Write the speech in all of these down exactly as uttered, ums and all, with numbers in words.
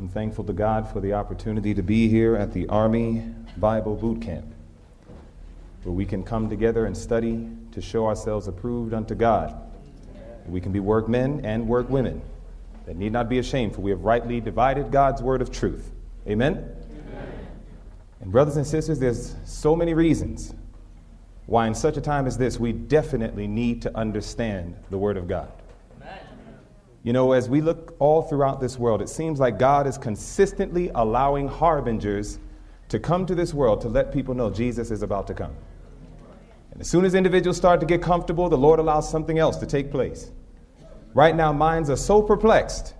I'm thankful to God for the opportunity to be here at the Army Bible Boot Camp, where we can come together and study to show ourselves approved unto God. We can be workmen and workwomen that need not be ashamed, for we have rightly divided God's word of truth. Amen? Amen. And brothers and sisters, there's so many reasons why in such a time as this, we definitely need to understand the word of God. Amen. You know, as we look all throughout this world, it seems like God is consistently allowing harbingers to come to this world to let people know Jesus is about to come. And as soon as individuals start to get comfortable, the Lord allows something else to take place. Right now, minds are so perplexed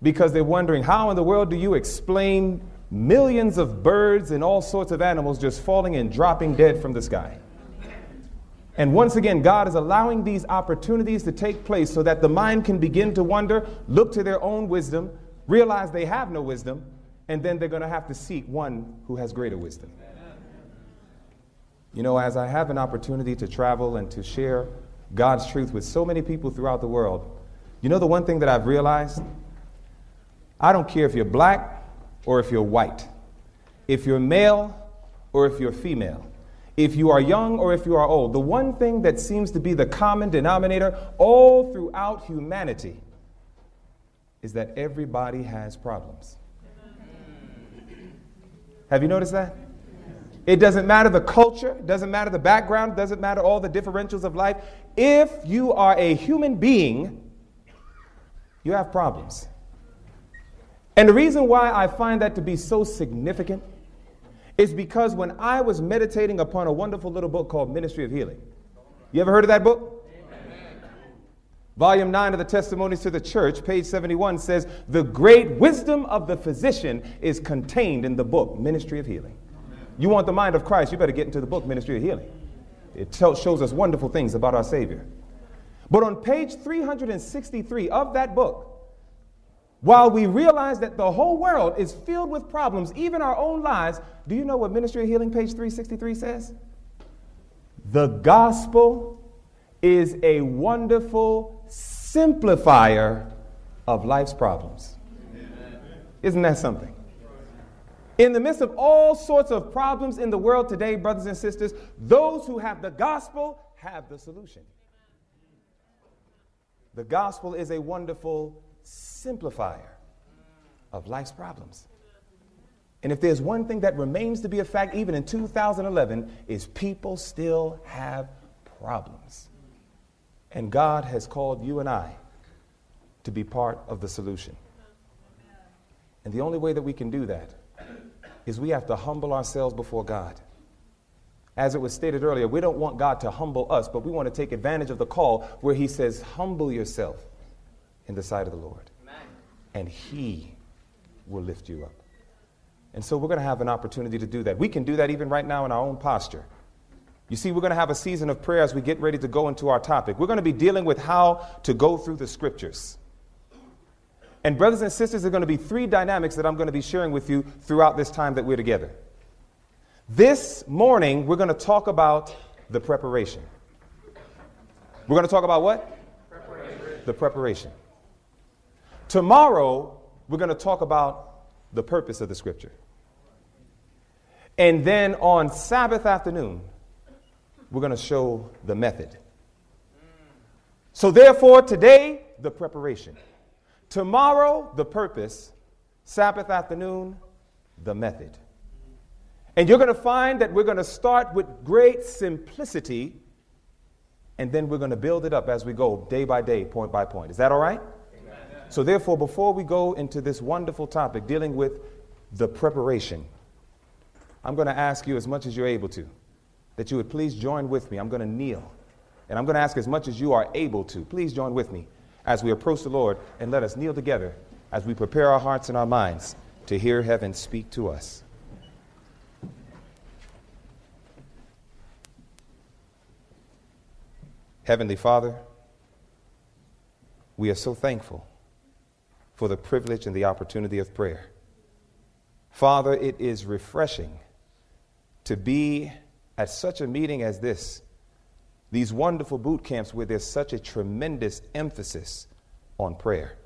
because they're wondering, how in the world do you explain millions of birds and all sorts of animals just falling and dropping dead from the sky? And once again, God is allowing these opportunities to take place so that the mind can begin to wonder, look to their own wisdom, realize they have no wisdom, and then they're going to have to seek one who has greater wisdom. You know, as I have an opportunity to travel and to share God's truth with so many people throughout the world, you know the one thing that I've realized? I don't care if you're black or if you're white, if you're male or if you're female, if you are young or if you are old, the one thing that seems to be the common denominator all throughout humanity is that everybody has problems. Have you noticed that? It doesn't matter the culture, doesn't matter the background, doesn't matter all the differentials of life. If you are a human being, you have problems. And the reason why I find that to be so significant is because when I was meditating upon a wonderful little book called Ministry of Healing. You ever heard of that book? Amen. Volume nine of the Testimonies to the Church, page seventy-one, says, "The great wisdom of the physician is contained in the book Ministry of Healing." You want the mind of Christ, you better get into the book, Ministry of Healing. It t- shows us wonderful things about our Savior. But on page three hundred sixty-three of that book, while we realize that the whole world is filled with problems, even our own lives, do you know what Ministry of Healing, page three sixty-three, says? The gospel is a wonderful simplifier of life's problems. Isn't that something? In the midst of all sorts of problems in the world today, brothers and sisters, those who have the gospel have the solution. The gospel is a wonderful simplifier of life's problems. And if there's one thing that remains to be a fact, even in two thousand eleven, is people still have problems. And God has called you and I to be part of the solution. And the only way that we can do that is we have to humble ourselves before God. As it was stated earlier, we don't want God to humble us, but we want to take advantage of the call where he says, humble yourself in the sight of the Lord. Amen. And he will lift you up. And so we're going to have an opportunity to do that. We can do that even right now in our own posture. You see, we're going to have a season of prayer as we get ready to go into our topic. We're going to be dealing with how to go through the scriptures. And brothers and sisters, there are going to be three dynamics that I'm going to be sharing with you throughout this time that we're together. This morning, we're going to talk about the preparation. We're going to talk about what? Preparation. The preparation. Tomorrow, we're going to talk about the purpose of the scripture. And then on Sabbath afternoon, we're going to show the method. So therefore, today, the preparation. Tomorrow, the purpose. Sabbath afternoon, the method. And you're going to find that we're going to start with great simplicity, and then we're going to build it up as we go, day by day, point by point. Is that all right? Amen. So therefore, before we go into this wonderful topic dealing with the preparation, I'm going to ask you as much as you're able to, that you would please join with me. I'm going to kneel, and I'm going to ask as much as you are able to. Please join with me as we approach the Lord, and let us kneel together as we prepare our hearts and our minds to hear heaven speak to us. Heavenly Father, we are so thankful for the privilege and the opportunity of prayer. Father, it is refreshing to be at such a meeting as this, these wonderful boot camps where there's such a tremendous emphasis on prayer.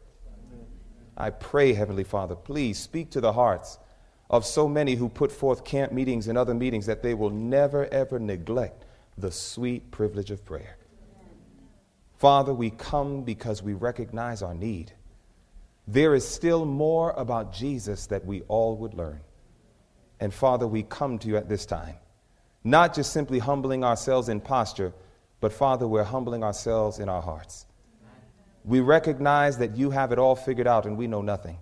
I pray, Heavenly Father, please speak to the hearts of so many who put forth camp meetings and other meetings that they will never, ever neglect the sweet privilege of prayer. Father, we come because we recognize our need. There is still more about Jesus that we all would learn. And Father, we come to you at this time, not just simply humbling ourselves in posture, but Father, we're humbling ourselves in our hearts. We recognize that you have it all figured out and we know nothing.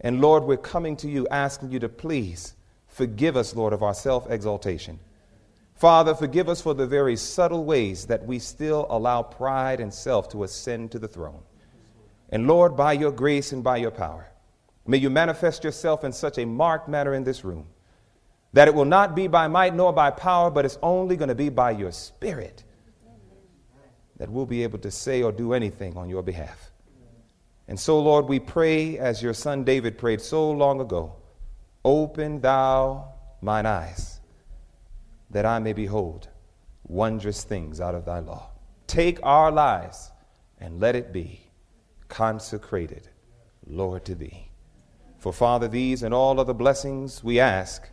And Lord, we're coming to you asking you to please forgive us, Lord, of our self-exaltation. Father, forgive us for the very subtle ways that we still allow pride and self to ascend to the throne. And Lord, by your grace and by your power, may you manifest yourself in such a marked manner in this room that it will not be by might nor by power, but it's only going to be by your Spirit that we'll be able to say or do anything on your behalf. And so, Lord, we pray as your son David prayed so long ago, open thou mine eyes, that I may behold wondrous things out of thy law. Take our lives and let it be consecrated, Lord, to thee. For, Father, these and all other blessings we ask,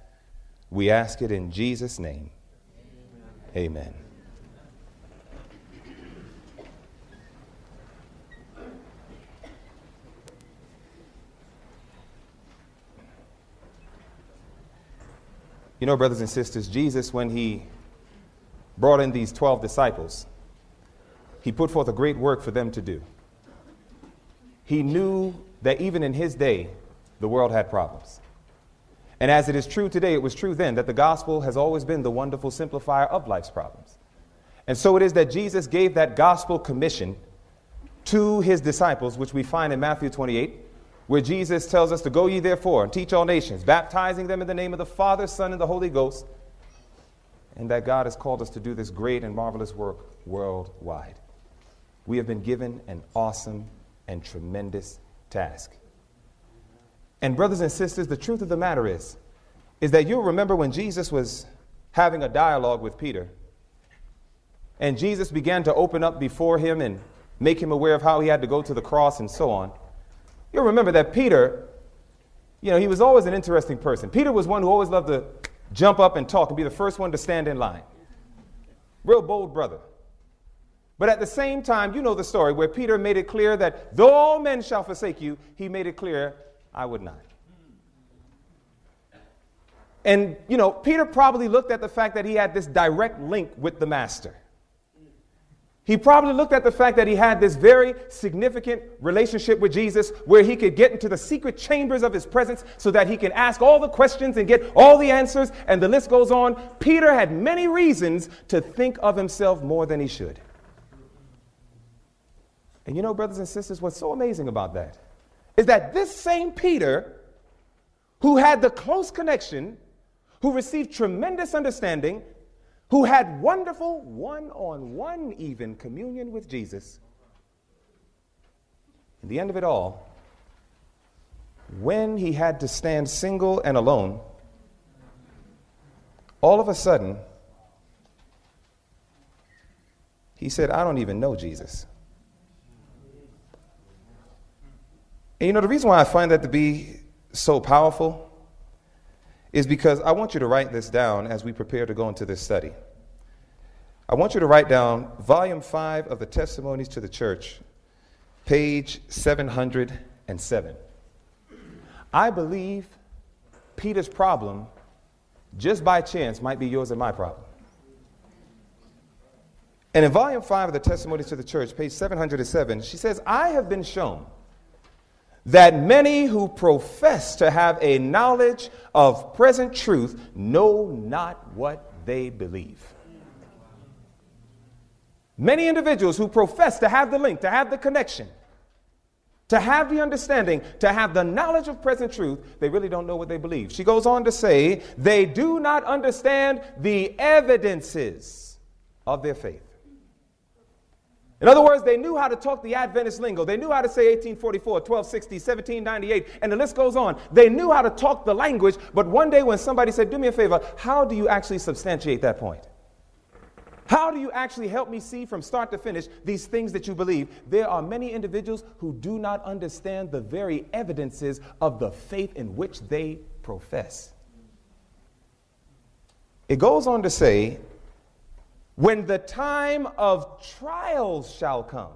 we ask it in Jesus' name. Amen. You know, brothers and sisters, Jesus, when he brought in these twelve disciples, he put forth a great work for them to do. He knew that even in his day, the world had problems. And as it is true today, it was true then that the gospel has always been the wonderful simplifier of life's problems. And so it is that Jesus gave that gospel commission to his disciples, which we find in Matthew twenty-eight, where Jesus tells us to go ye therefore and teach all nations, baptizing them in the name of the Father, Son, and the Holy Ghost, and that God has called us to do this great and marvelous work worldwide. We have been given an awesome and tremendous task. And brothers and sisters, the truth of the matter is, is that you'll remember when Jesus was having a dialogue with Peter, and Jesus began to open up before him and make him aware of how he had to go to the cross and so on. You'll remember that Peter, you know, he was always an interesting person. Peter was one who always loved to jump up and talk and be the first one to stand in line. Real bold brother. But at the same time, you know the story where Peter made it clear that though all men shall forsake you, he made it clear, I would not. And, you know, Peter probably looked at the fact that he had this direct link with the master. He probably looked at the fact that he had this very significant relationship with Jesus where he could get into the secret chambers of his presence so that he can ask all the questions and get all the answers, and the list goes on. Peter had many reasons to think of himself more than he should. And you know, brothers and sisters, what's so amazing about that is that this same Peter, who had the close connection, who received tremendous understanding, who had wonderful one-on-one even communion with Jesus, in the end of it all, when he had to stand single and alone, all of a sudden, he said, I don't even know Jesus. And you know, the reason why I find that to be so powerful is because I want you to write this down as we prepare to go into this study. I want you to write down Volume five of the Testimonies to the Church, page seven hundred seven. I believe Peter's problem, just by chance, might be yours and my problem. And in Volume five of the Testimonies to the Church, page seven hundred seven, she says, I have been shown that many who profess to have a knowledge of present truth know not what they believe. Many individuals who profess to have the link, to have the connection, to have the understanding, to have the knowledge of present truth, they really don't know what they believe. She goes on to say, they do not understand the evidences of their faith. In other words, they knew how to talk the Adventist lingo. They knew how to say eighteen forty-four, twelve sixty, seventeen ninety-eight, and the list goes on. They knew how to talk the language, but one day when somebody said, do me a favor, how do you actually substantiate that point? How do you actually help me see from start to finish these things that you believe? There are many individuals who do not understand the very evidences of the faith in which they profess. It goes on to say, when the time of trials shall come,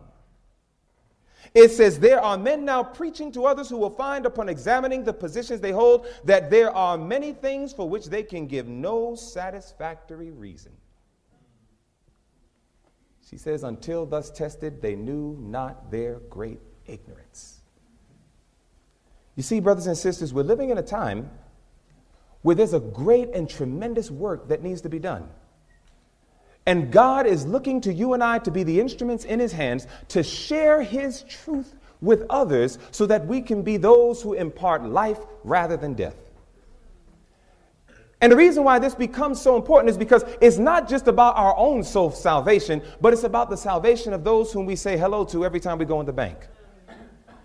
it says, there are men now preaching to others who will find upon examining the positions they hold that there are many things for which they can give no satisfactory reason. She says, until thus tested, they knew not their great ignorance. You see, brothers and sisters, we're living in a time where there's a great and tremendous work that needs to be done. And God is looking to you and I to be the instruments in his hands to share his truth with others so that we can be those who impart life rather than death. And the reason why this becomes so important is because it's not just about our own soul salvation, but it's about the salvation of those whom we say hello to every time we go in the bank.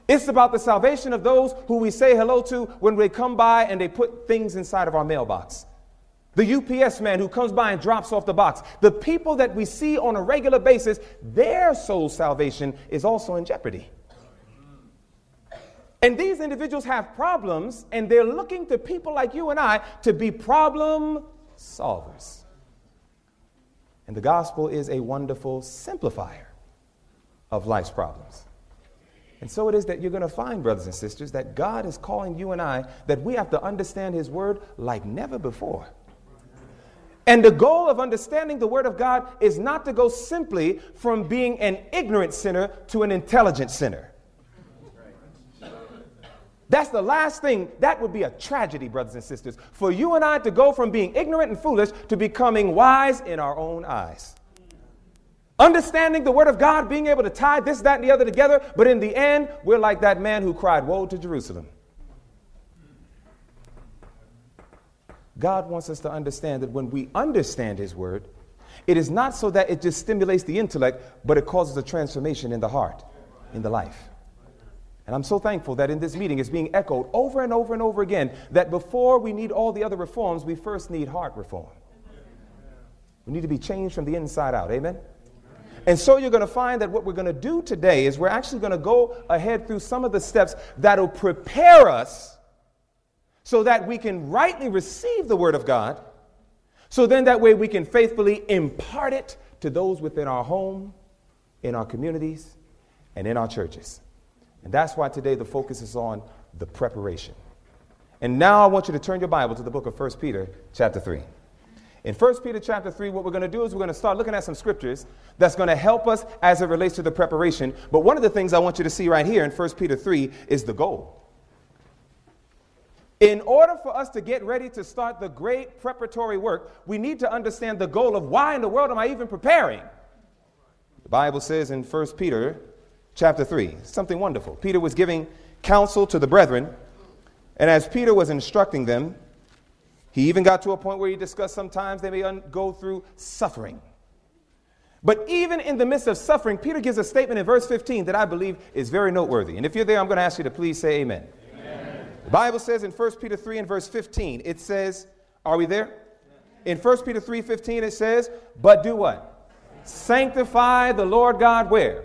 It's about the salvation of those who we say hello to when they come by and they put things inside of our mailbox. The U P S man who comes by and drops off the box. The people that we see on a regular basis, their soul salvation is also in jeopardy. And these individuals have problems, and they're looking to people like you and I to be problem solvers. And the gospel is a wonderful simplifier of life's problems. And so it is that you're going to find, brothers and sisters, that God is calling you and I that we have to understand his word like never before. And the goal of understanding the word of God is not to go simply from being an ignorant sinner to an intelligent sinner. That's the last thing. That would be a tragedy, brothers and sisters, for you and I to go from being ignorant and foolish to becoming wise in our own eyes. Understanding the word of God, being able to tie this, that, and the other together. But in the end, we're like that man who cried, woe to Jerusalem. God wants us to understand that when we understand his word, it is not so that it just stimulates the intellect, but it causes a transformation in the heart, in the life. And I'm so thankful that in this meeting it's being echoed over and over and over again that before we need all the other reforms, we first need heart reform. We need to be changed from the inside out. Amen? And so you're going to find that what we're going to do today is we're actually going to go ahead through some of the steps that will prepare us so that we can rightly receive the word of God, so then that way we can faithfully impart it to those within our home, in our communities, and in our churches. And that's why today the focus is on the preparation. And now I want you to turn your Bible to the book of First Peter chapter three. In First Peter chapter three, what we're going to do is we're going to start looking at some scriptures that's going to help us as it relates to the preparation. But one of the things I want you to see right here in First Peter three is the goal. In order for us to get ready to start the great preparatory work, we need to understand the goal of why in the world am I even preparing? The Bible says in First Peter chapter three, something wonderful. Peter was giving counsel to the brethren, and as Peter was instructing them, he even got to a point where he discussed sometimes they may un- go through suffering. But even in the midst of suffering, Peter gives a statement in verse fifteen that I believe is very noteworthy. And if you're there, I'm going to ask you to please say amen. The Bible says in First Peter three and verse fifteen, it says, are we there? In First Peter three, fifteen, it says, but do what? Sanctify the Lord God where?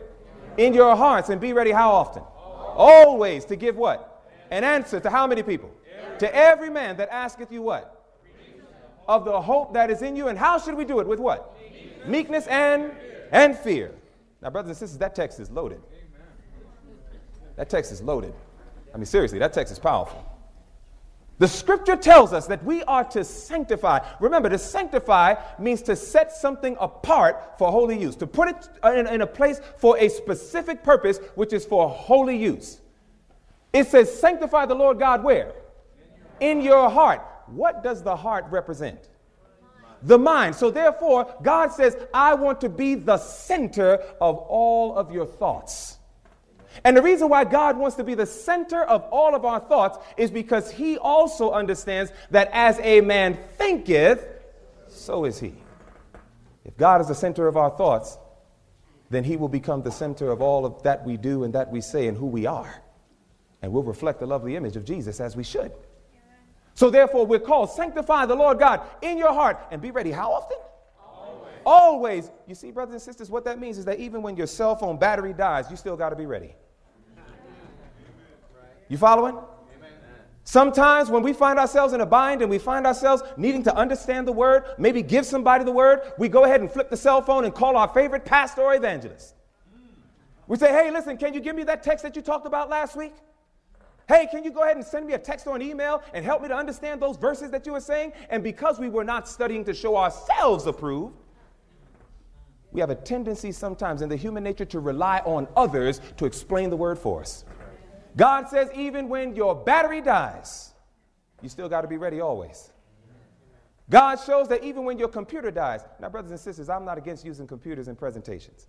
In your hearts, and be ready how often? Always, Always to give what? An answer to how many people? Every. To every man that asketh you what? Reason. Of the hope that is in you. And how should we do it? With what? Meekness, Meekness and, fear. and fear. Now, brothers and sisters, that text is loaded. That text is loaded. I mean, seriously, that text is powerful. The scripture tells us that we are to sanctify. Remember, to sanctify means to set something apart for holy use, to put it in, in a place for a specific purpose, which is for holy use. It says, sanctify the Lord God where? In your heart. What does the heart represent? The mind. So therefore, God says, I want to be the center of all of your thoughts. And the reason why God wants to be the center of all of our thoughts is because he also understands that as a man thinketh, so is he. If God is the center of our thoughts, then he will become the center of all of that we do and that we say and who we are. And we'll reflect the lovely image of Jesus as we should. So therefore, we're called, sanctify the Lord God in your heart and be ready. How often? Always. always. You see, brothers and sisters, what that means is that even when your cell phone battery dies, you still got to be ready. You following? Sometimes when we find ourselves in a bind and we find ourselves needing to understand the word, maybe give somebody the word, we go ahead and flip the cell phone and call our favorite pastor or evangelist. We say, hey, listen, can you give me that text that you talked about last week? Hey, can you go ahead and send me a text or an email and help me to understand those verses that you were saying? And because we were not studying to show ourselves approved, we have a tendency sometimes in the human nature to rely on others to explain the word for us. God says, even when your battery dies, you still got to be ready always. God shows that even when your computer dies. Now, brothers and sisters, I'm not against using computers in presentations.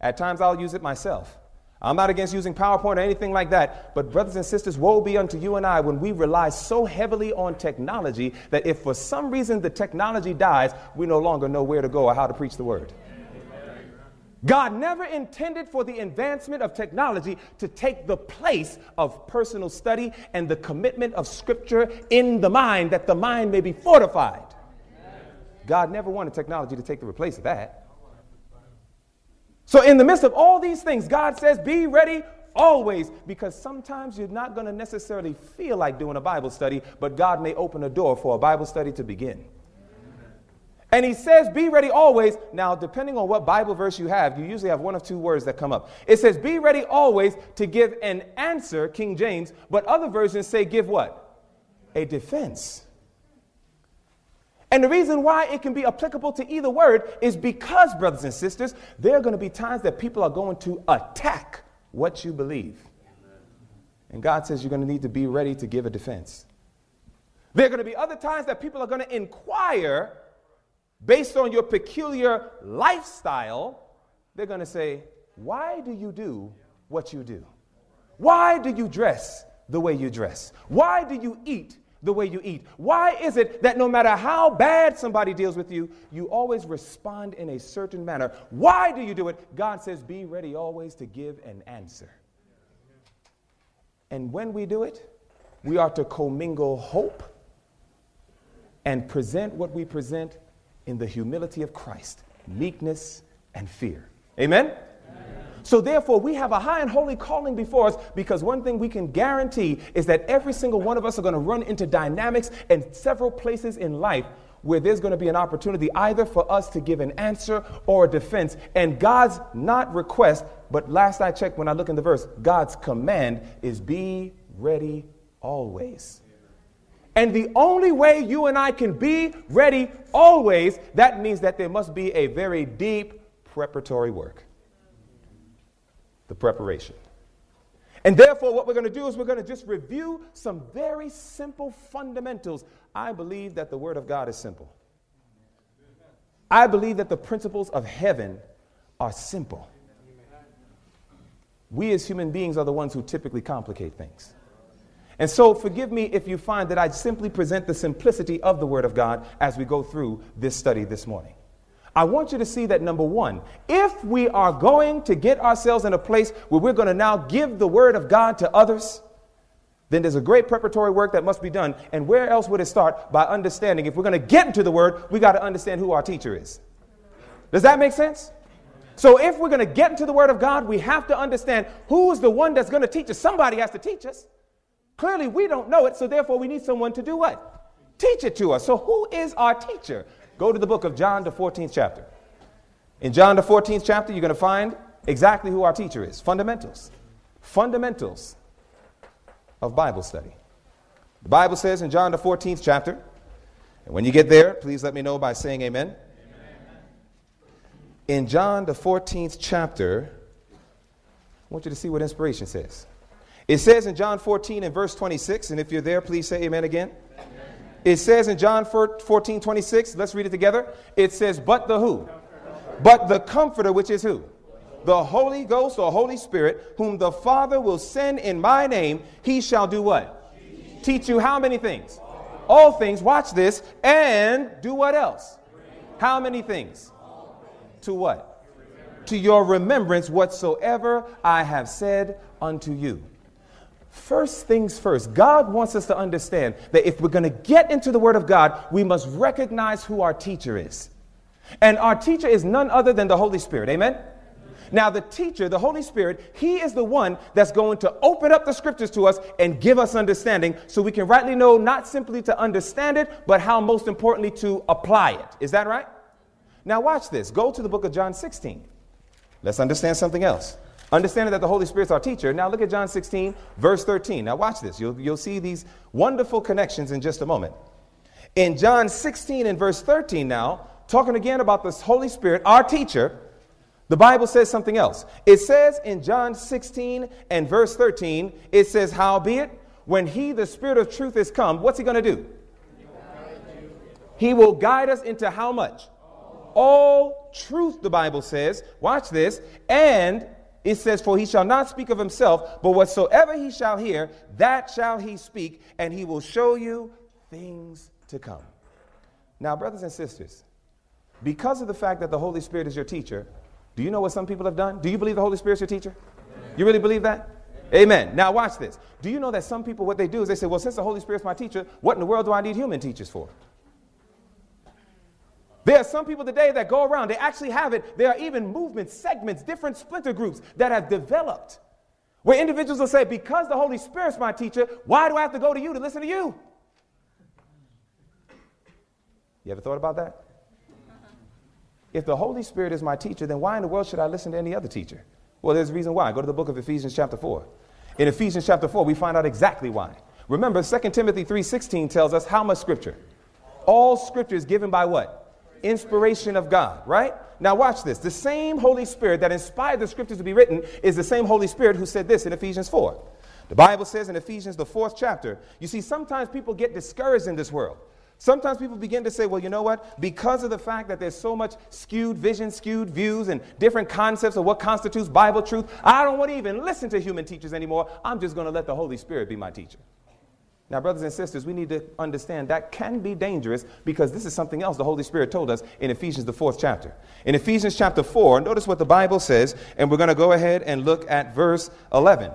At times, I'll use it myself. I'm not against using PowerPoint or anything like that. But, brothers and sisters, woe be unto you and I when we rely so heavily on technology that if for some reason the technology dies, we no longer know where to go or how to preach the word. God never intended for the advancement of technology to take the place of personal study and the commitment of Scripture in the mind, that the mind may be fortified. God never wanted technology to take the place of that. So in the midst of all these things, God says, be ready always, because sometimes you're not going to necessarily feel like doing a Bible study, but God may open a door for a Bible study to begin. And he says, be ready always. Now, depending on what Bible verse you have, you usually have one of two words that come up. It says, be ready always to give an answer, King James, but other versions say give what? A defense. And the reason why it can be applicable to either word is because, brothers and sisters, there are going to be times that people are going to attack what you believe. And God says you're going to need to be ready to give a defense. There are going to be other times that people are going to inquire. Based on your peculiar lifestyle, they're going to say, why do you do what you do? Why do you dress the way you dress? Why do you eat the way you eat? Why is it that no matter how bad somebody deals with you, you always respond in a certain manner? Why do you do it? God says, be ready always to give an answer. And when we do it, we are to commingle hope and present what we present in the humility of Christ, meekness and fear. Amen? Amen? So therefore, we have a high and holy calling before us, because one thing we can guarantee is that every single one of us are going to run into dynamics and several places in life where there's going to be an opportunity either for us to give an answer or a defense. And God's not request, but last I checked when I look in the verse, God's command is be ready always. And the only way you and I can be ready always, that means that there must be a very deep preparatory work. The preparation. And therefore, what we're going to do is we're going to just review some very simple fundamentals. I believe that the Word of God is simple. I believe that the principles of heaven are simple. We as human beings are the ones who typically complicate things. And so forgive me if you find that I simply present the simplicity of the Word of God as we go through this study this morning. I want you to see that, number one, if we are going to get ourselves in a place where we're going to now give the Word of God to others, then there's a great preparatory work that must be done. And where else would it start? By understanding. If we're going to get into the Word, we got to understand who our teacher is. Does that make sense? So if we're going to get into the Word of God, we have to understand who is the one that's going to teach us. Somebody has to teach us. Clearly, we don't know it, so therefore we need someone to do what? Teach it to us. So who is our teacher? Go to the book of John, the fourteenth chapter. In John, the fourteenth chapter, you're going to find exactly who our teacher is. Fundamentals. Fundamentals of Bible study. The Bible says in John, the fourteenth chapter, and when you get there, please let me know by saying amen. Amen. In John, the fourteenth chapter, I want you to see what inspiration says. It says in John fourteen and verse twenty-six, and if you're there, please say amen again. Amen. It says in John fourteen, twenty-six, let's read it together. It says, but the who? But the Comforter, which is who? The Holy Ghost or Holy Spirit, whom the Father will send in my name, he shall do what? Teach, Teach you how many things? All. All things. Watch this. And do what else? Remember. How many things? All things. To what? Remember. To your remembrance whatsoever I have said unto you. First things first, God wants us to understand that if we're going to get into the Word of God, we must recognize who our teacher is. And our teacher is none other than the Holy Spirit. Amen? Now, the teacher, the Holy Spirit, he is the one that's going to open up the scriptures to us and give us understanding so we can rightly know not simply to understand it, but how most importantly to apply it. Is that right? Now, watch this. Go to the book of John sixteen. Let's understand something else. Understanding that the Holy Spirit's our teacher. Now, look at John sixteen, verse thirteen. Now, watch this. You'll, you'll see these wonderful connections in just a moment. In John sixteen and verse thirteen now, talking again about this Holy Spirit, our teacher, the Bible says something else. It says in John sixteen and verse thirteen, it says, howbeit, when he, the Spirit of truth, is come, what's he going to do? He will guide us into how much? All truth, the Bible says. Watch this. And it says, for he shall not speak of himself, but whatsoever he shall hear, that shall he speak, and he will show you things to come. Now, brothers and sisters, because of the fact that the Holy Spirit is your teacher, do you know what some people have done? Do you believe the Holy Spirit is your teacher? Amen. You really believe that? Amen. Amen. Now, watch this. Do you know that some people, what they do is they say, well, since the Holy Spirit's my teacher, what in the world do I need human teachers for? There are some people today that go around, they actually have it. There are even movements, segments, different splinter groups that have developed where individuals will say, because the Holy Spirit's my teacher, why do I have to go to you to listen to you? You ever thought about that? If the Holy Spirit is my teacher, then why in the world should I listen to any other teacher? Well, there's a reason why. Go to the book of Ephesians chapter four. In Ephesians chapter four, we find out exactly why. Remember, Second Timothy three sixteen tells us how much scripture? All scripture is given by what? Inspiration of God, right? Now watch this. The same Holy Spirit that inspired the scriptures to be written is the same Holy Spirit who said this in Ephesians four. The Bible says in Ephesians, the fourth chapter, you see, sometimes people get discouraged in this world. Sometimes people begin to say, well, you know what? Because of the fact that there's so much skewed vision, skewed views, and different concepts of what constitutes Bible truth, I don't want to even listen to human teachers anymore. I'm just going to let the Holy Spirit be my teacher. Now, brothers and sisters, we need to understand that can be dangerous because this is something else the Holy Spirit told us in Ephesians, the fourth chapter. In Ephesians chapter four, notice what the Bible says, and we're going to go ahead and look at verse eleven.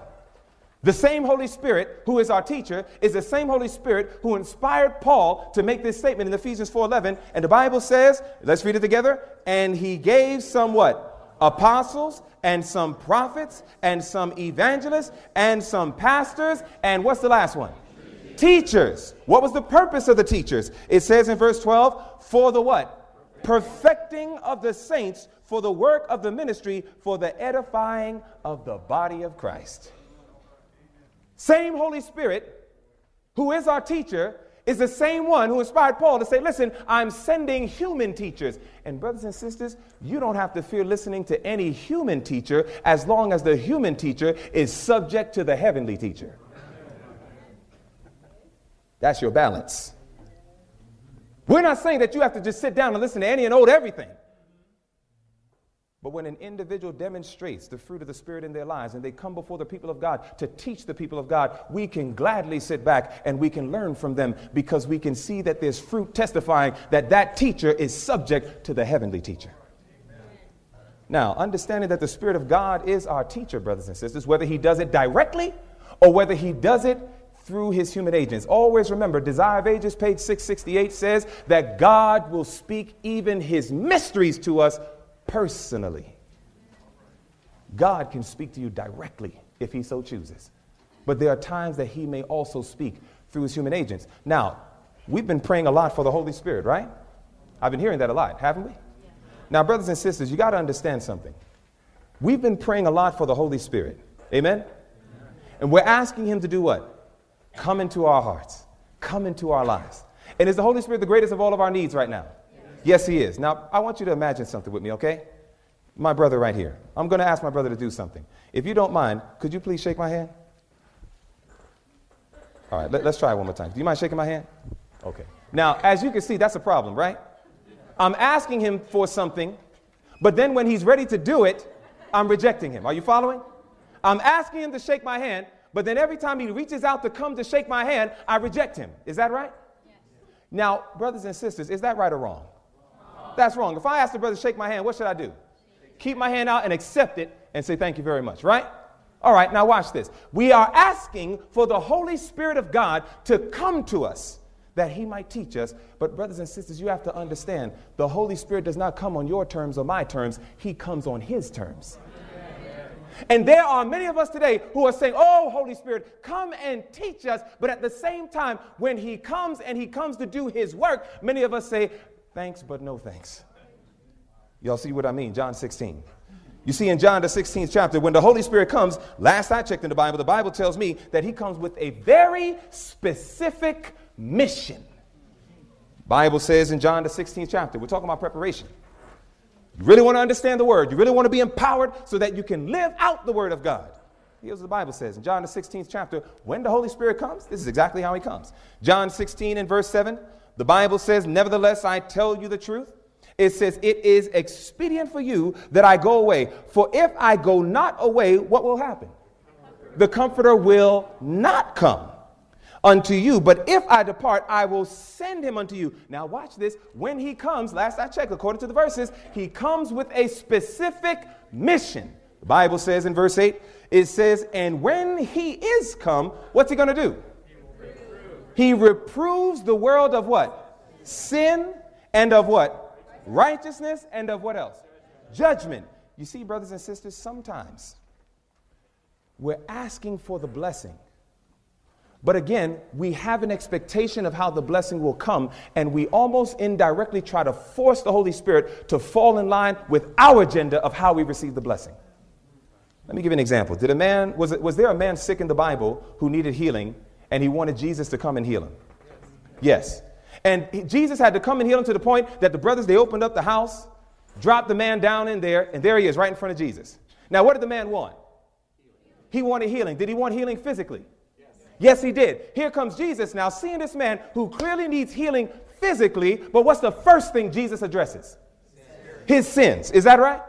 The same Holy Spirit who is our teacher is the same Holy Spirit who inspired Paul to make this statement in Ephesians four eleven. And the Bible says, let's read it together, and he gave some what? Apostles and some prophets and some evangelists and some pastors. And what's the last one? Teachers. What was the purpose of the teachers? It says in verse twelve, for the what? Perfecting of the saints, for the work of the ministry, for the edifying of the body of Christ. Same Holy Spirit, who is our teacher, is the same one who inspired Paul to say, listen, I'm sending human teachers. And brothers and sisters, you don't have to fear listening to any human teacher as long as the human teacher is subject to the heavenly teacher. That's your balance. We're not saying that you have to just sit down and listen to any and old everything. But when an individual demonstrates the fruit of the Spirit in their lives and they come before the people of God to teach the people of God, we can gladly sit back and we can learn from them because we can see that there's fruit testifying that that teacher is subject to the heavenly teacher. Now, understanding that the Spirit of God is our teacher, brothers and sisters, whether he does it directly or whether he does it through his human agents. Always remember, Desire of Ages, page six sixty-eight, says that God will speak even his mysteries to us personally. God can speak to you directly if he so chooses. But there are times that he may also speak through his human agents. Now, we've been praying a lot for the Holy Spirit, right? I've been hearing that a lot, haven't we? Yeah. Now, brothers and sisters, you got to understand something. We've been praying a lot for the Holy Spirit. Amen? Yeah. And we're asking him to do what? Come into our hearts. Come into our lives. And is the Holy Spirit the greatest of all of our needs right now? Yes, yes he is. Now, I want you to imagine something with me, okay? My brother right here. I'm going to ask my brother to do something. If you don't mind, could you please shake my hand? All right, let, let's try it one more time. Do you mind shaking my hand? Okay. Now, as you can see, that's a problem, right? I'm asking him for something, but then when he's ready to do it, I'm rejecting him. Are you following? I'm asking him to shake my hand, but then every time he reaches out to come to shake my hand, I reject him. Is that right? Yes. Now, brothers and sisters, is that right or wrong? wrong? That's wrong. If I ask the brother to shake my hand, what should I do? Keep my hand out and accept it and say thank you very much, right? All right, now watch this. We are asking for the Holy Spirit of God to come to us. that he might teach us. But brothers and sisters, you have to understand, the Holy Spirit does not come on your terms or my terms. He comes on his terms. And there are many of us today who are saying, oh, Holy Spirit, come and teach us. But at the same time, when he comes and he comes to do his work, many of us say, thanks, but no thanks. Y'all see what I mean? John sixteen. You see in John, the sixteenth chapter, when the Holy Spirit comes, last I checked in the Bible, the Bible tells me that he comes with a very specific mission. Bible says in John, the sixteenth chapter, we're talking about preparation. You really want to understand the word. You really want to be empowered so that you can live out the word of God. Here's what the Bible says in John, the sixteenth chapter, when the Holy Spirit comes, this is exactly how he comes. John sixteen and verse seven, the Bible says, nevertheless, I tell you the truth. It says, it is expedient for you that I go away. For if I go not away, what will happen? The Comforter will not come unto you. But if I depart, I will send him unto you. Now watch this. When he comes, last I checked, according to the verses, he comes with a specific mission. The Bible says in verse eight, it says, and when he is come, what's he going to do? He reproves the world of what? Sin and of what? Righteousness and of what else? Judgment. You see, brothers and sisters, sometimes we're asking for the blessing. But again, we have an expectation of how the blessing will come, and we almost indirectly try to force the Holy Spirit to fall in line with our agenda of how we receive the blessing. Let me give you an example. Did a man, was, it, was there a man sick in the Bible who needed healing, and he wanted Jesus to come and heal him? Yes. Yes. And Jesus had to come and heal him to the point that the brothers, they opened up the house, dropped the man down in there, and there he is right in front of Jesus. Now, what did the man want? He wanted healing. Did he want healing physically? Yes, yes he did. Here comes Jesus now, seeing this man who clearly needs healing physically, but what's the first thing Jesus addresses? His sins. Is that right?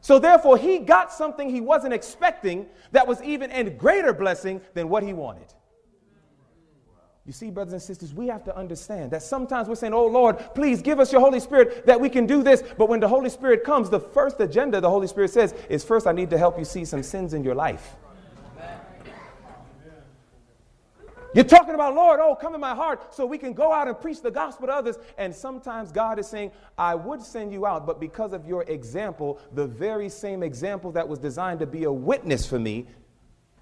So therefore, he got something he wasn't expecting that was even a greater blessing than what he wanted. You see, brothers and sisters, we have to understand that sometimes we're saying, oh, Lord, please give us your Holy Spirit that we can do this. But when the Holy Spirit comes, the first agenda the Holy Spirit says is, first, I need to help you see some sins in your life. Amen. You're talking about, Lord, oh, come in my heart so we can go out and preach the gospel to others. And sometimes God is saying, I would send you out, but because of your example, the very same example that was designed to be a witness for me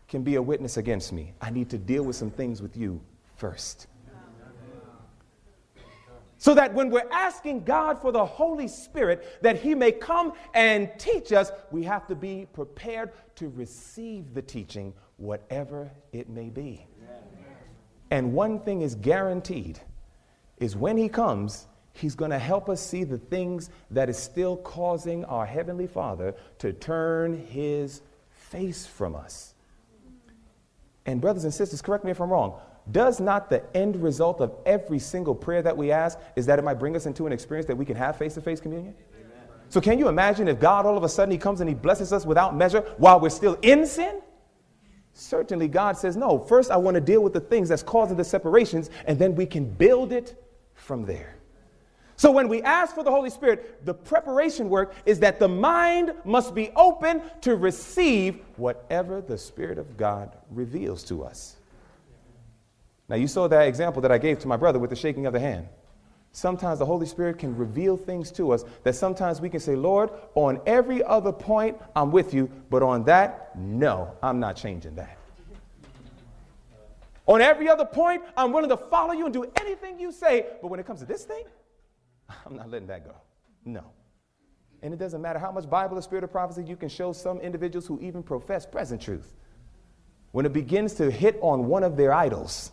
can be a witness against me. I need to deal with some things with you first. So that when we're asking God for the Holy Spirit that he may come and teach us, we have to be prepared to receive the teaching, whatever it may be. And one thing is guaranteed is when he comes, he's going to help us see the things that is still causing our Heavenly Father to turn his face from us. And brothers and sisters, correct me if I'm wrong. Does not the end result of every single prayer that we ask is that it might bring us into an experience that we can have face-to-face communion? Amen. So can you imagine if God all of a sudden he comes and he blesses us without measure while we're still in sin? Certainly God says, no, first I want to deal with the things that's causing the separations, and then we can build it from there. So when we ask for the Holy Spirit, the preparation work is that the mind must be open to receive whatever the Spirit of God reveals to us. Now, you saw that example that I gave to my brother with the shaking of the hand. Sometimes the Holy Spirit can reveal things to us that sometimes we can say, Lord, on every other point, I'm with you. But on that, no, I'm not changing that. On every other point, I'm willing to follow you and do anything you say. But when it comes to this thing, I'm not letting that go. No. And it doesn't matter how much Bible or Spirit of prophecy you can show some individuals who even profess present truth. When it begins to hit on one of their idols,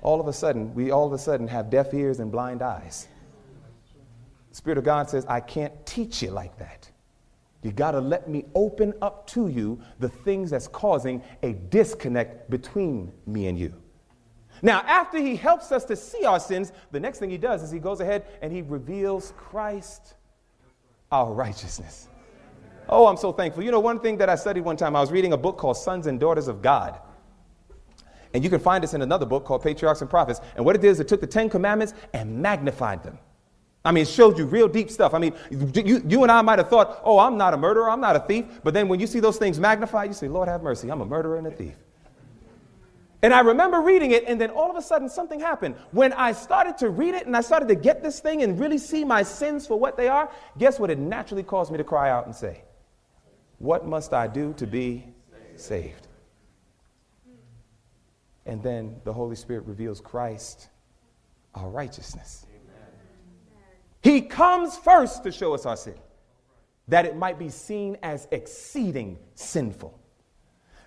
All of a sudden, we all of a sudden have deaf ears and blind eyes. The Spirit of God says, I can't teach you like that. You got to let me open up to you the things that's causing a disconnect between me and you. Now, after he helps us to see our sins, the next thing he does is he goes ahead and he reveals Christ, our righteousness. Oh, I'm so thankful. You know, one thing that I studied one time, I was reading a book called Sons and Daughters of God. And you can find this in another book called Patriarchs and Prophets. And what it did is it took the Ten Commandments and magnified them. I mean, it showed you real deep stuff. I mean, you, you and I might have thought, oh, I'm not a murderer, I'm not a thief. But then when you see those things magnified, you say, Lord, have mercy, I'm a murderer and a thief. And I remember reading it, and then all of a sudden something happened. When I started to read it and I started to get this thing and really see my sins for what they are, guess what? It naturally caused me to cry out and say, what must I do to be saved? And then the Holy Spirit reveals Christ, our righteousness. Amen. He comes first to show us our sin, that it might be seen as exceeding sinful.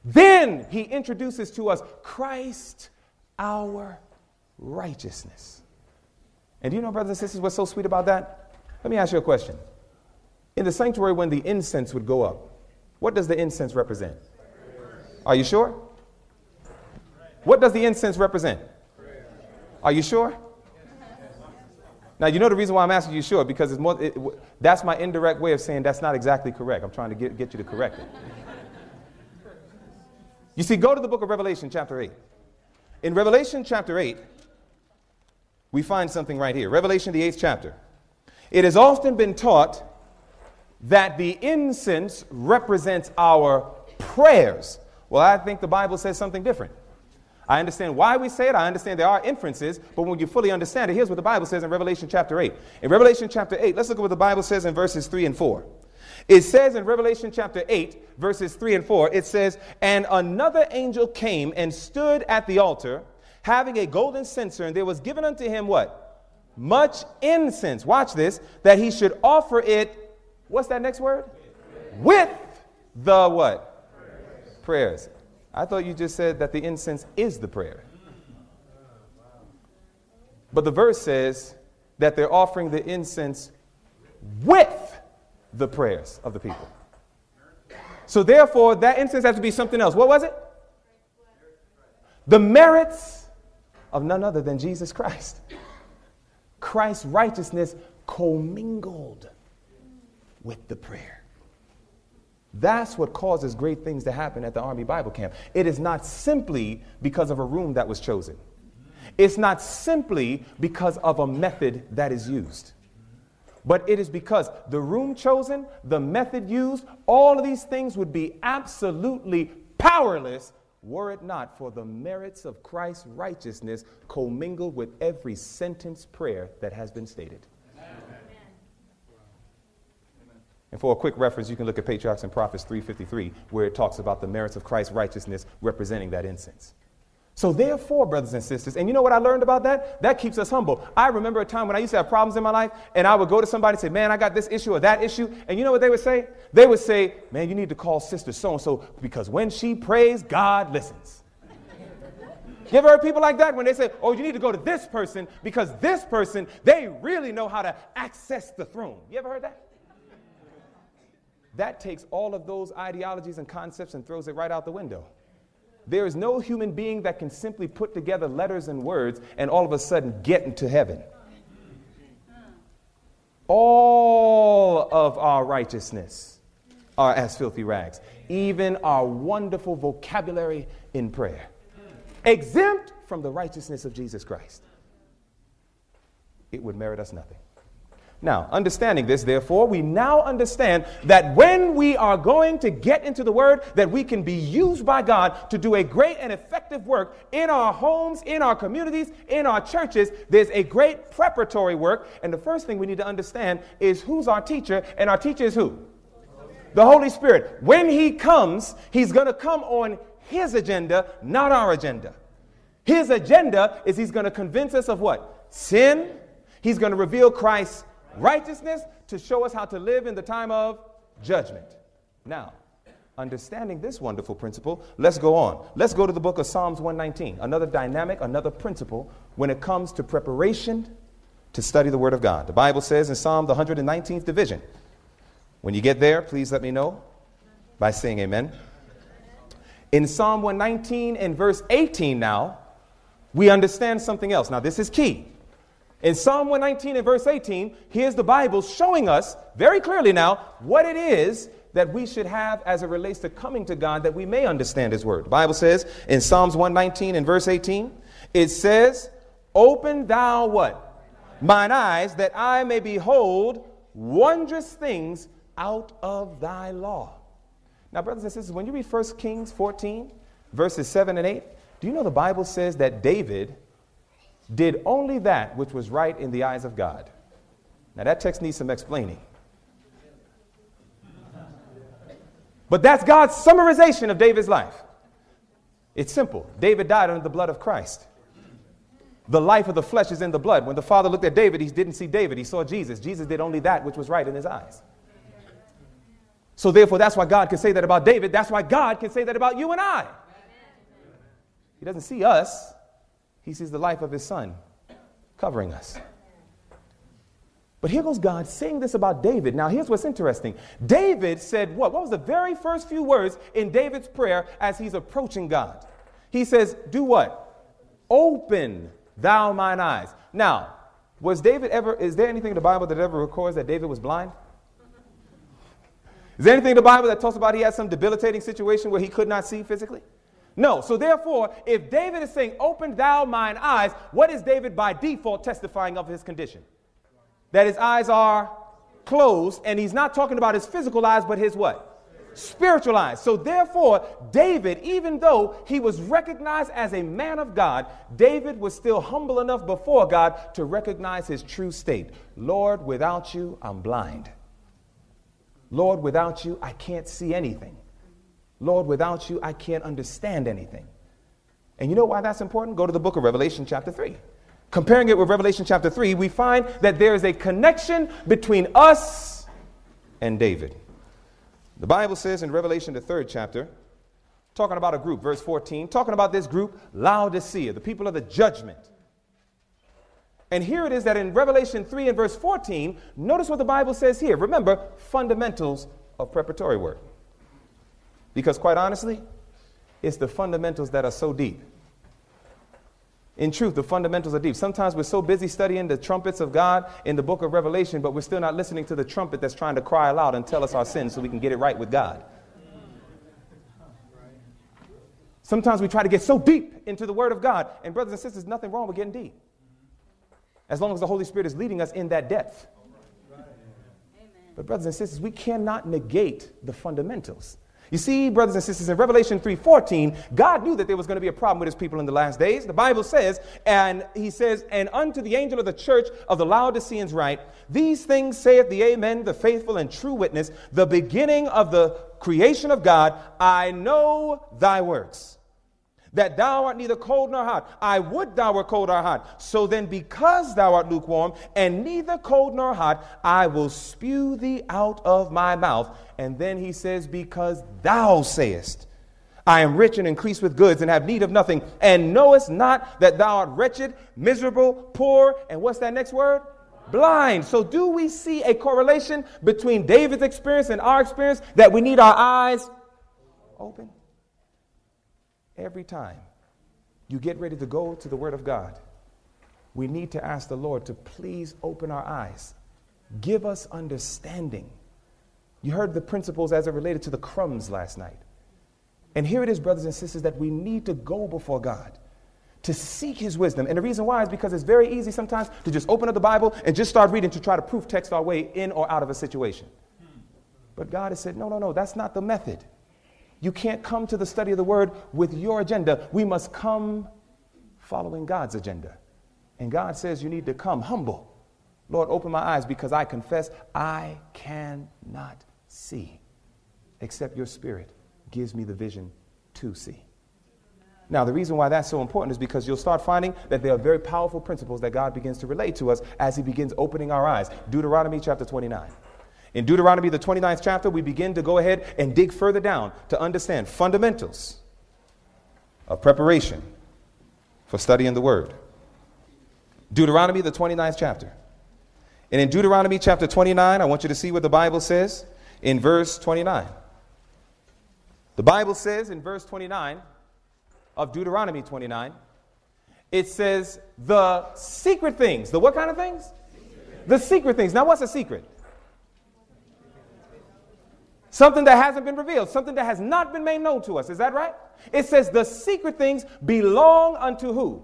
Then he introduces to us Christ, our righteousness. And do you know, brothers and sisters, what's so sweet about that? Let me ask you a question. In the sanctuary, when the incense would go up, what does the incense represent? Prayer. Are you sure? What does the incense represent? Prayer. Are you sure? Yes. Now, you know the reason why I'm asking you sure, because it's more, it, that's my indirect way of saying that's not exactly correct. I'm trying to get, get you to correct it. You see, go to the book of Revelation chapter eight. In Revelation chapter eight, we find something right here. Revelation the eighth chapter. It has often been taught that the incense represents our prayers. Well, I think the Bible says something different. I understand why we say it. I understand there are inferences, but when you fully understand it, here's what the Bible says in Revelation chapter eight. In Revelation chapter eight, let's look at what the Bible says in verses three and four. It says in Revelation chapter eight, verses three and four, it says, and another angel came and stood at the altar, having a golden censer, and there was given unto him what? Much incense. Watch this, that he should offer it. What's that next word? With the what? Prayers. Prayers. I thought you just said that the incense is the prayer. But the verse says that they're offering the incense with the prayers of the people. So therefore, that incense has to be something else. What was it? The merits of none other than Jesus Christ. Christ's righteousness commingled with the prayer. That's what causes great things to happen at the Army Bible Camp. It is not simply because of a room that was chosen. It's not simply because of a method that is used. But it is because the room chosen, the method used, all of these things would be absolutely powerless were it not for the merits of Christ's righteousness commingled with every sentence prayer that has been stated. Amen. And for a quick reference, you can look at Patriarchs and Prophets three fifty-three, where it talks about the merits of Christ's righteousness representing that incense. So therefore, brothers and sisters, and you know what I learned about that? That keeps us humble. I remember a time when I used to have problems in my life, and I would go to somebody and say, man, I got this issue or that issue. And you know what they would say? They would say, man, you need to call sister so-and-so, because when she prays, God listens. You ever heard people like that when they say, oh, you need to go to this person because this person, they really know how to access the throne. You ever heard that? That takes all of those ideologies and concepts and throws it right out the window. There is no human being that can simply put together letters and words and all of a sudden get into heaven. All of our righteousness are as filthy rags, even our wonderful vocabulary in prayer, exempt from the righteousness of Jesus Christ. It would merit us nothing. Now, understanding this, therefore, we now understand that when we are going to get into the Word, that we can be used by God to do a great and effective work in our homes, in our communities, in our churches. There's a great preparatory work. And the first thing we need to understand is who's our teacher, and our teacher is who? The Holy Spirit. When He comes, He's going to come on His agenda, not our agenda. His agenda is He's going to convince us of what? Sin. He's going to reveal Christ's righteousness to show us how to live in the time of judgment. Now, understanding this wonderful principle, let's go on. Let's go to the book of Psalms one nineteen, another dynamic, another principle when it comes to preparation to study the Word of God. The Bible says in Psalm the one hundred nineteenth division, when you get there, please let me know by saying amen. In Psalm one nineteen and verse eighteen now, we understand something else. Now, this is key. In Psalm one nineteen and verse eighteen, here's the Bible showing us very clearly now what it is that we should have as it relates to coming to God that we may understand His Word. The Bible says in Psalms one nineteen and verse eighteen, it says, open thou what? Mine eyes, that I may behold wondrous things out of thy law. Now, brothers and sisters, when you read First Kings fourteen, verses seven and eight, Do you know the Bible says that David did only that which was right in the eyes of God? Now that text needs some explaining. But that's God's summarization of David's life. It's simple. David died under the blood of Christ. The life of the flesh is in the blood. When the Father looked at David, he didn't see David. He saw Jesus. Jesus did only that which was right in his eyes. So therefore, that's why God can say that about David. That's why God can say that about you and I. He doesn't see us. He sees the life of his son covering us. But here goes God saying this about David. Now, here's what's interesting. David said what? What was the very first few words in David's prayer as he's approaching God? He says, do what? Open thou mine eyes. Now, was David ever, is there anything in the Bible that ever records that David was blind? Is there anything in the Bible that talks about he had some debilitating situation where he could not see physically? No. So therefore, if David is saying, open thou mine eyes, what is David by default testifying of his condition? That his eyes are closed, and he's not talking about his physical eyes, but his what? Spiritual eyes. So therefore, David, even though he was recognized as a man of God, David was still humble enough before God to recognize his true state. Lord, without you, I'm blind. Lord, without you, I can't see anything. Lord, without you, I can't understand anything. And you know why that's important? Go to the book of Revelation chapter three. Comparing it with Revelation chapter three, we find that there is a connection between us and David. The Bible says in Revelation, the third chapter, talking about a group, verse fourteen, talking about this group, Laodicea, the people of the judgment. And here it is that in Revelation three and verse fourteen, notice what the Bible says here. Remember, fundamentals of preparatory work. Because quite honestly, it's the fundamentals that are so deep. In truth, the fundamentals are deep. Sometimes we're so busy studying the trumpets of God in the book of Revelation, but we're still not listening to the trumpet that's trying to cry aloud and tell us our sins so we can get it right with God. Sometimes we try to get so deep into the Word of God, and brothers and sisters, nothing wrong with getting deep. As long as the Holy Spirit is leading us in that depth. But brothers and sisters, we cannot negate the fundamentals. You see, brothers and sisters, in Revelation three fourteen, God knew that there was going to be a problem with his people in the last days. The Bible says, and he says, and unto the angel of the church of the Laodiceans write, these things saith the Amen, the faithful and true witness, the beginning of the creation of God. I know thy works, that thou art neither cold nor hot. I would thou were cold or hot. So then, because thou art lukewarm and neither cold nor hot, I will spew thee out of my mouth. And then he says, because thou sayest, I am rich and increase with goods and have need of nothing, and knowest not that thou art wretched, miserable, poor, and what's that next word? Blind. So do we see a correlation between David's experience and our experience that we need our eyes open? Every time you get ready to go to the Word of God, we need to ask the Lord to please open our eyes. Give us understanding. You heard the principles as it related to the crumbs last night. And here it is, brothers and sisters, that we need to go before God to seek his wisdom. And the reason why is because it's very easy sometimes to just open up the Bible and just start reading to try to proof text our way in or out of a situation. But God has said, no, no, no, that's not the method. You can't come to the study of the Word with your agenda. We must come following God's agenda. And God says you need to come humble. Lord, open my eyes, because I confess I cannot see, except your Spirit gives me the vision to see. Now, the reason why that's so important is because you'll start finding that there are very powerful principles that God begins to relate to us as he begins opening our eyes. Deuteronomy chapter twenty-nine. In Deuteronomy, the twenty-ninth chapter, we begin to go ahead and dig further down to understand fundamentals of preparation for studying the Word. Deuteronomy, the twenty-ninth chapter. And in Deuteronomy chapter twenty-nine, I want you to see what the Bible says in verse twenty-nine. The Bible says in verse twenty-nine of Deuteronomy twenty-nine, it says the secret things. The what kind of things? Secret. The secret things. Now, what's a secret? Something that hasn't been revealed, something that has not been made known to us. Is that right? It says the secret things belong unto who?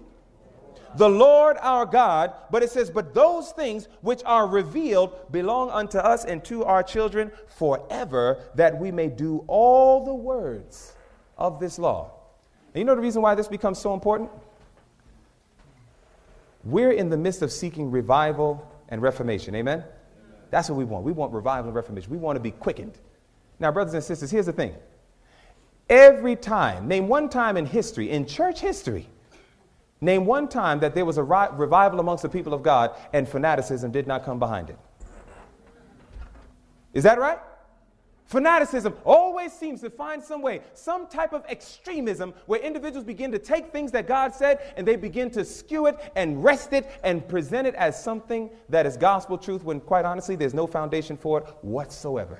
The Lord our God. But it says, but those things which are revealed belong unto us and to our children forever, that we may do all the words of this law. And you know the reason why this becomes so important? We're in the midst of seeking revival and reformation. Amen? Amen? That's what we want. We want revival and reformation. We want to be quickened. Now, brothers and sisters, here's the thing. Every time, name one time in history, in church history, name one time that there was a ri- revival amongst the people of God and fanaticism did not come behind it. Is that right? Fanaticism always seems to find some way, some type of extremism where individuals begin to take things that God said and they begin to skew it and wrest it and present it as something that is gospel truth when, quite honestly, there's no foundation for it whatsoever.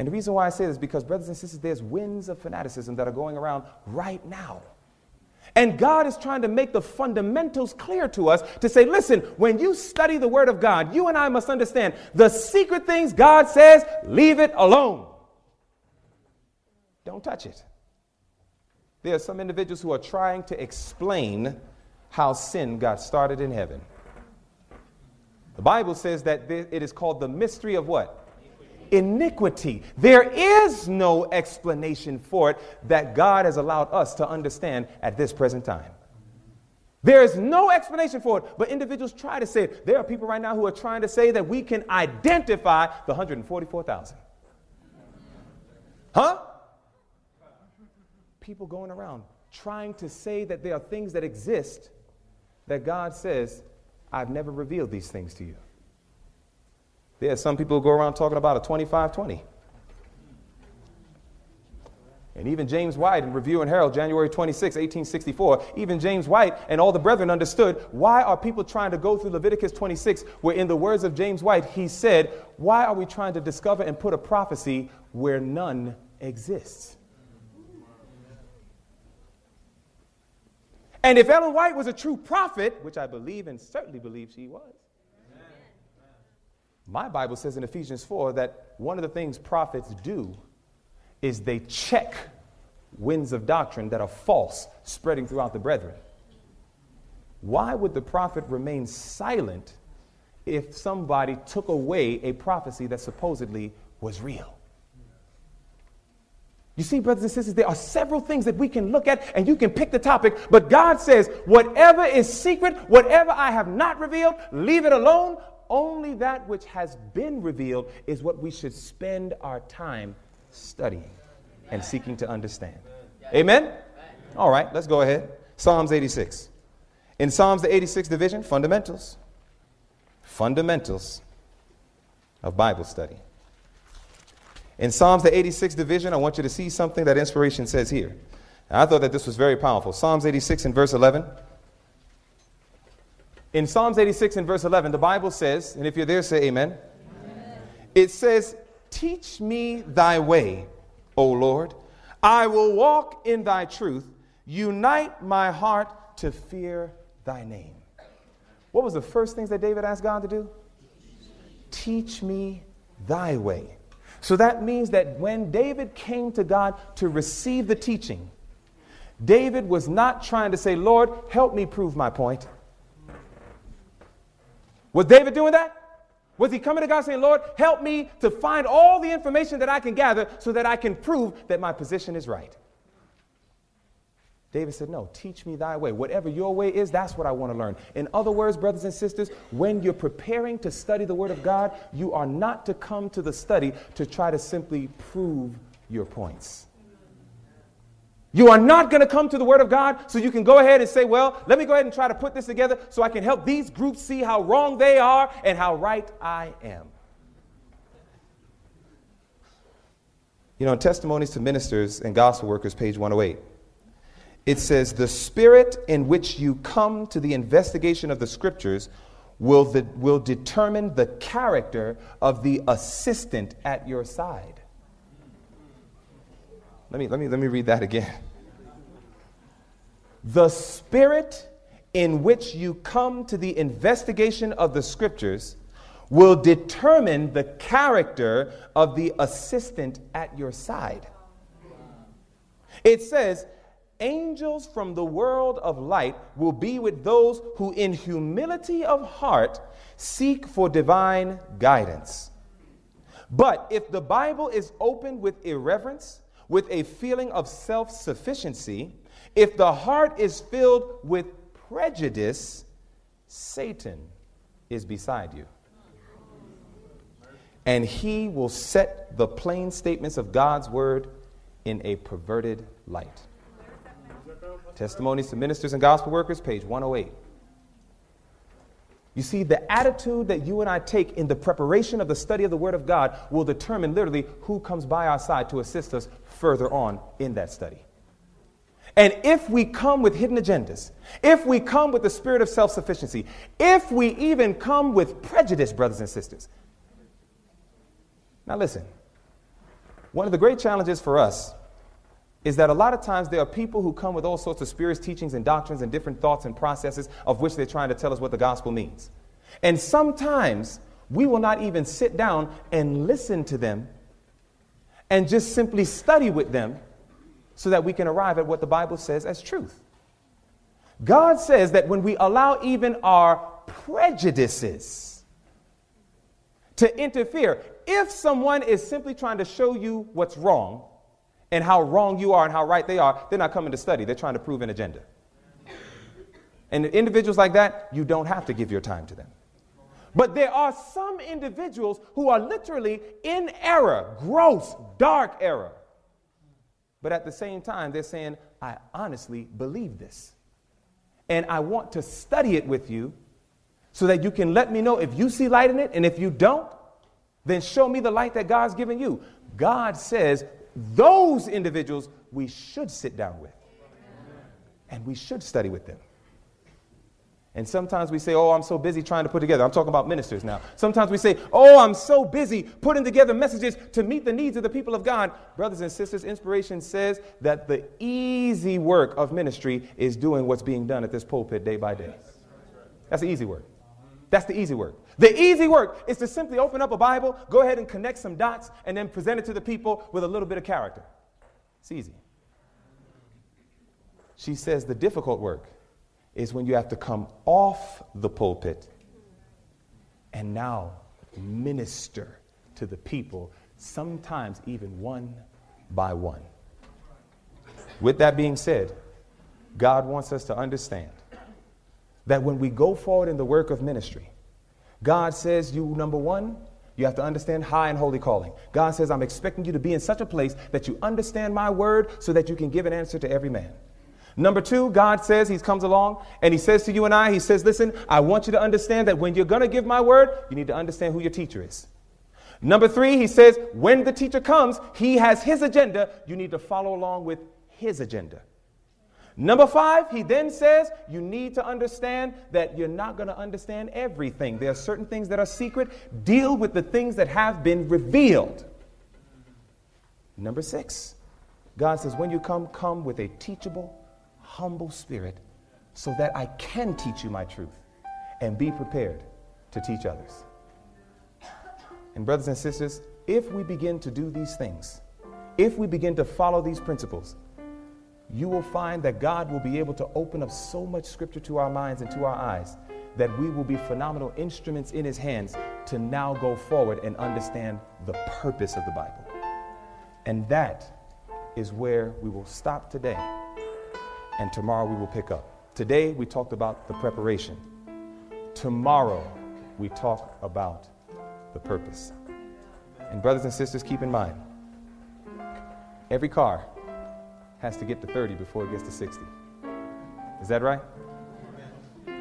And the reason why I say this is because, brothers and sisters, there's winds of fanaticism that are going around right now. And God is trying to make the fundamentals clear to us to say, listen, when you study the Word of God, you and I must understand the secret things God says, leave it alone. Don't touch it. There are some individuals who are trying to explain how sin got started in heaven. The Bible says that it is called the mystery of what? Iniquity. There is no explanation for it that God has allowed us to understand at this present time. There is no explanation for it, but individuals try to say it. There are people right now who are trying to say that we can identify the one hundred forty-four thousand. Huh? People going around trying to say that there are things that exist that God says, I've never revealed these things to you. There are some people who go around talking about a twenty-five twenty. And even James White in Review and Herald, January twenty-sixth, eighteen sixty-four, even James White and all the brethren understood, why are people trying to go through Leviticus twenty-six, where in the words of James White, he said, why are we trying to discover and put a prophecy where none exists? And if Ellen White was a true prophet, which I believe and certainly believe she was, my Bible says in Ephesians four that one of the things prophets do is they check winds of doctrine that are false spreading throughout the brethren. Why would the prophet remain silent if somebody took away a prophecy that supposedly was real? You see, brothers and sisters, there are several things that we can look at and you can pick the topic, but God says, whatever is secret, whatever I have not revealed, leave it alone. Only that which has been revealed is what we should spend our time studying and seeking to understand. Amen? All right, let's go ahead. Psalms eighty-six. In Psalms, the eighty-sixth division, fundamentals. Fundamentals of Bible study. In Psalms, the eighty-sixth division, I want you to see something that inspiration says here. And I thought that this was very powerful. Psalms eighty-six and verse eleven. In Psalms eighty-six and verse eleven, the Bible says, and if you're there, say amen. Amen. It says, teach me thy way, O Lord. I will walk in thy truth. Unite my heart to fear thy name. What was the first things that David asked God to do? Teach me thy way. So that means that when David came to God to receive the teaching, David was not trying to say, Lord, help me prove my point. Was David doing that? Was he coming to God saying, Lord, help me to find all the information that I can gather so that I can prove that my position is right? David said, no, teach me thy way. Whatever your way is, that's what I want to learn. In other words, brothers and sisters, when you're preparing to study the Word of God, you are not to come to the study to try to simply prove your points. You are not going to come to the Word of God so you can go ahead and say, well, let me go ahead and try to put this together so I can help these groups see how wrong they are and how right I am. You know, in Testimonies to Ministers and Gospel Workers, page one oh eight, it says, the spirit in which you come to the investigation of the Scriptures will, the, will determine the character of the assistant at your side. Let me, let me, let me read that again. The spirit in which you come to the investigation of the Scriptures will determine the character of the assistant at your side. It says, angels from the world of light will be with those who in humility of heart seek for divine guidance. But if the Bible is opened with irreverence, with a feeling of self-sufficiency, if the heart is filled with prejudice, Satan is beside you. And he will set the plain statements of God's word in a perverted light. Testimonies to Ministers and Gospel Workers, page one oh eight. You see, the attitude that you and I take in the preparation of the study of the Word of God will determine literally who comes by our side to assist us further on in that study. And if we come with hidden agendas, if we come with the spirit of self-sufficiency, if we even come with prejudice, brothers and sisters. Now listen, one of the great challenges for us is that a lot of times there are people who come with all sorts of spurious teachings and doctrines and different thoughts and processes of which they're trying to tell us what the gospel means. And sometimes we will not even sit down and listen to them and just simply study with them so that we can arrive at what the Bible says as truth. God says that when we allow even our prejudices to interfere, if someone is simply trying to show you what's wrong, and how wrong you are and how right they are, they're not coming to study. They're trying to prove an agenda. And individuals like that, you don't have to give your time to them. But there are some individuals who are literally in error, gross, dark error. But at the same time, they're saying, I honestly believe this. And I want to study it with you so that you can let me know if you see light in it. And if you don't, then show me the light that God's given you. God says, those individuals we should sit down with. Amen. And we should study with them. And sometimes we say, oh, I'm so busy trying to put together. I'm talking about ministers now. Sometimes we say, oh, I'm so busy putting together messages to meet the needs of the people of God. Brothers and sisters, inspiration says that the easy work of ministry is doing what's being done at this pulpit day by day. That's the easy work. That's the easy work. The easy work is to simply open up a Bible, go ahead and connect some dots, and then present it to the people with a little bit of character. It's easy. She says the difficult work is when you have to come off the pulpit and now minister to the people, sometimes even one by one. With that being said, God wants us to understand that when we go forward in the work of ministry, God says, you, number one, you have to understand high and holy calling. God says, I'm expecting you to be in such a place that you understand my word so that you can give an answer to every man. Number two, God says, he comes along and he says to you and I, he says, listen, I want you to understand that when you're going to give my word, you need to understand who your teacher is. Number three, he says, when the teacher comes, he has his agenda. You need to follow along with his agenda. Number five, he then says, you need to understand that you're not going to understand everything. There are certain things that are secret. Deal with the things that have been revealed. Number six, God says, when you come, come with a teachable, humble spirit so that I can teach you my truth and be prepared to teach others. And brothers and sisters, if we begin to do these things, if we begin to follow these principles, you will find that God will be able to open up so much scripture to our minds and to our eyes that we will be phenomenal instruments in his hands to now go forward and understand the purpose of the Bible. And that is where we will stop today, and tomorrow we will pick up. Today we talked about the preparation. Tomorrow we talk about the purpose. And brothers and sisters, keep in mind, every car has to get to thirty before it gets to sixty. Is that right?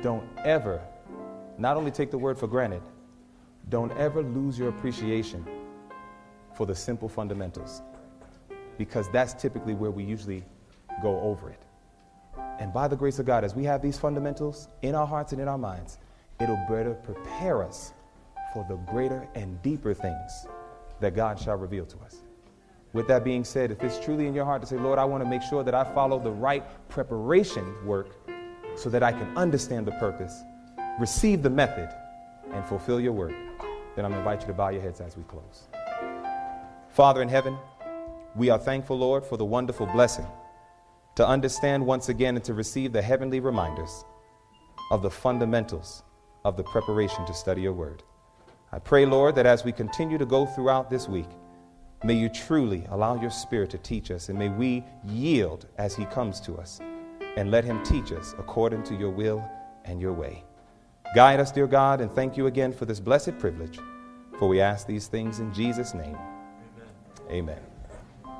Don't ever, not only take the word for granted, don't ever lose your appreciation for the simple fundamentals, because that's typically where we usually go over it. And by the grace of God, as we have these fundamentals in our hearts and in our minds, it'll better prepare us for the greater and deeper things that God shall reveal to us. With that being said, if it's truly in your heart to say, Lord, I want to make sure that I follow the right preparation work so that I can understand the purpose, receive the method, and fulfill your work, then I'm going to invite you to bow your heads as we close. Father in heaven, we are thankful, Lord, for the wonderful blessing to understand once again and to receive the heavenly reminders of the fundamentals of the preparation to study your word. I pray, Lord, that as we continue to go throughout this week, May you truly allow your Spirit to teach us, and may we yield as he comes to us, and let him teach us according to your will and your way. Guide us, dear God, and thank you again for this blessed privilege. For we ask these things in Jesus' name. Amen. Amen.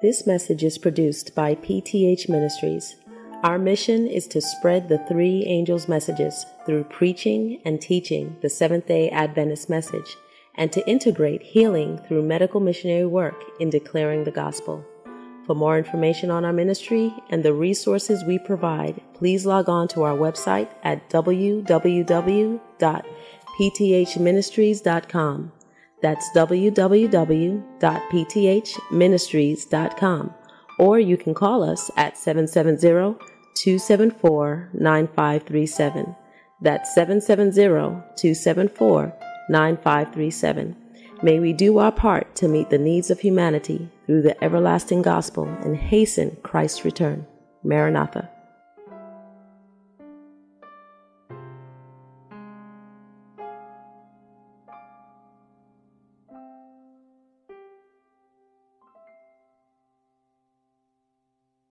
This message is produced by P T H Ministries. Our mission is to spread the three angels' messages through preaching and teaching the Seventh-day Adventist message, and to integrate healing through medical missionary work in declaring the gospel. For more information on our ministry and the resources we provide, please log on to our website at w w w dot p t h ministries dot com. That's w w w dot p t h ministries dot com, or you can call us at seven seven zero, two seven four, nine five three seven. That's seven seven zero, two seven four, nine five three seven. May we do our part to meet the needs of humanity through the everlasting gospel and hasten Christ's return. Maranatha.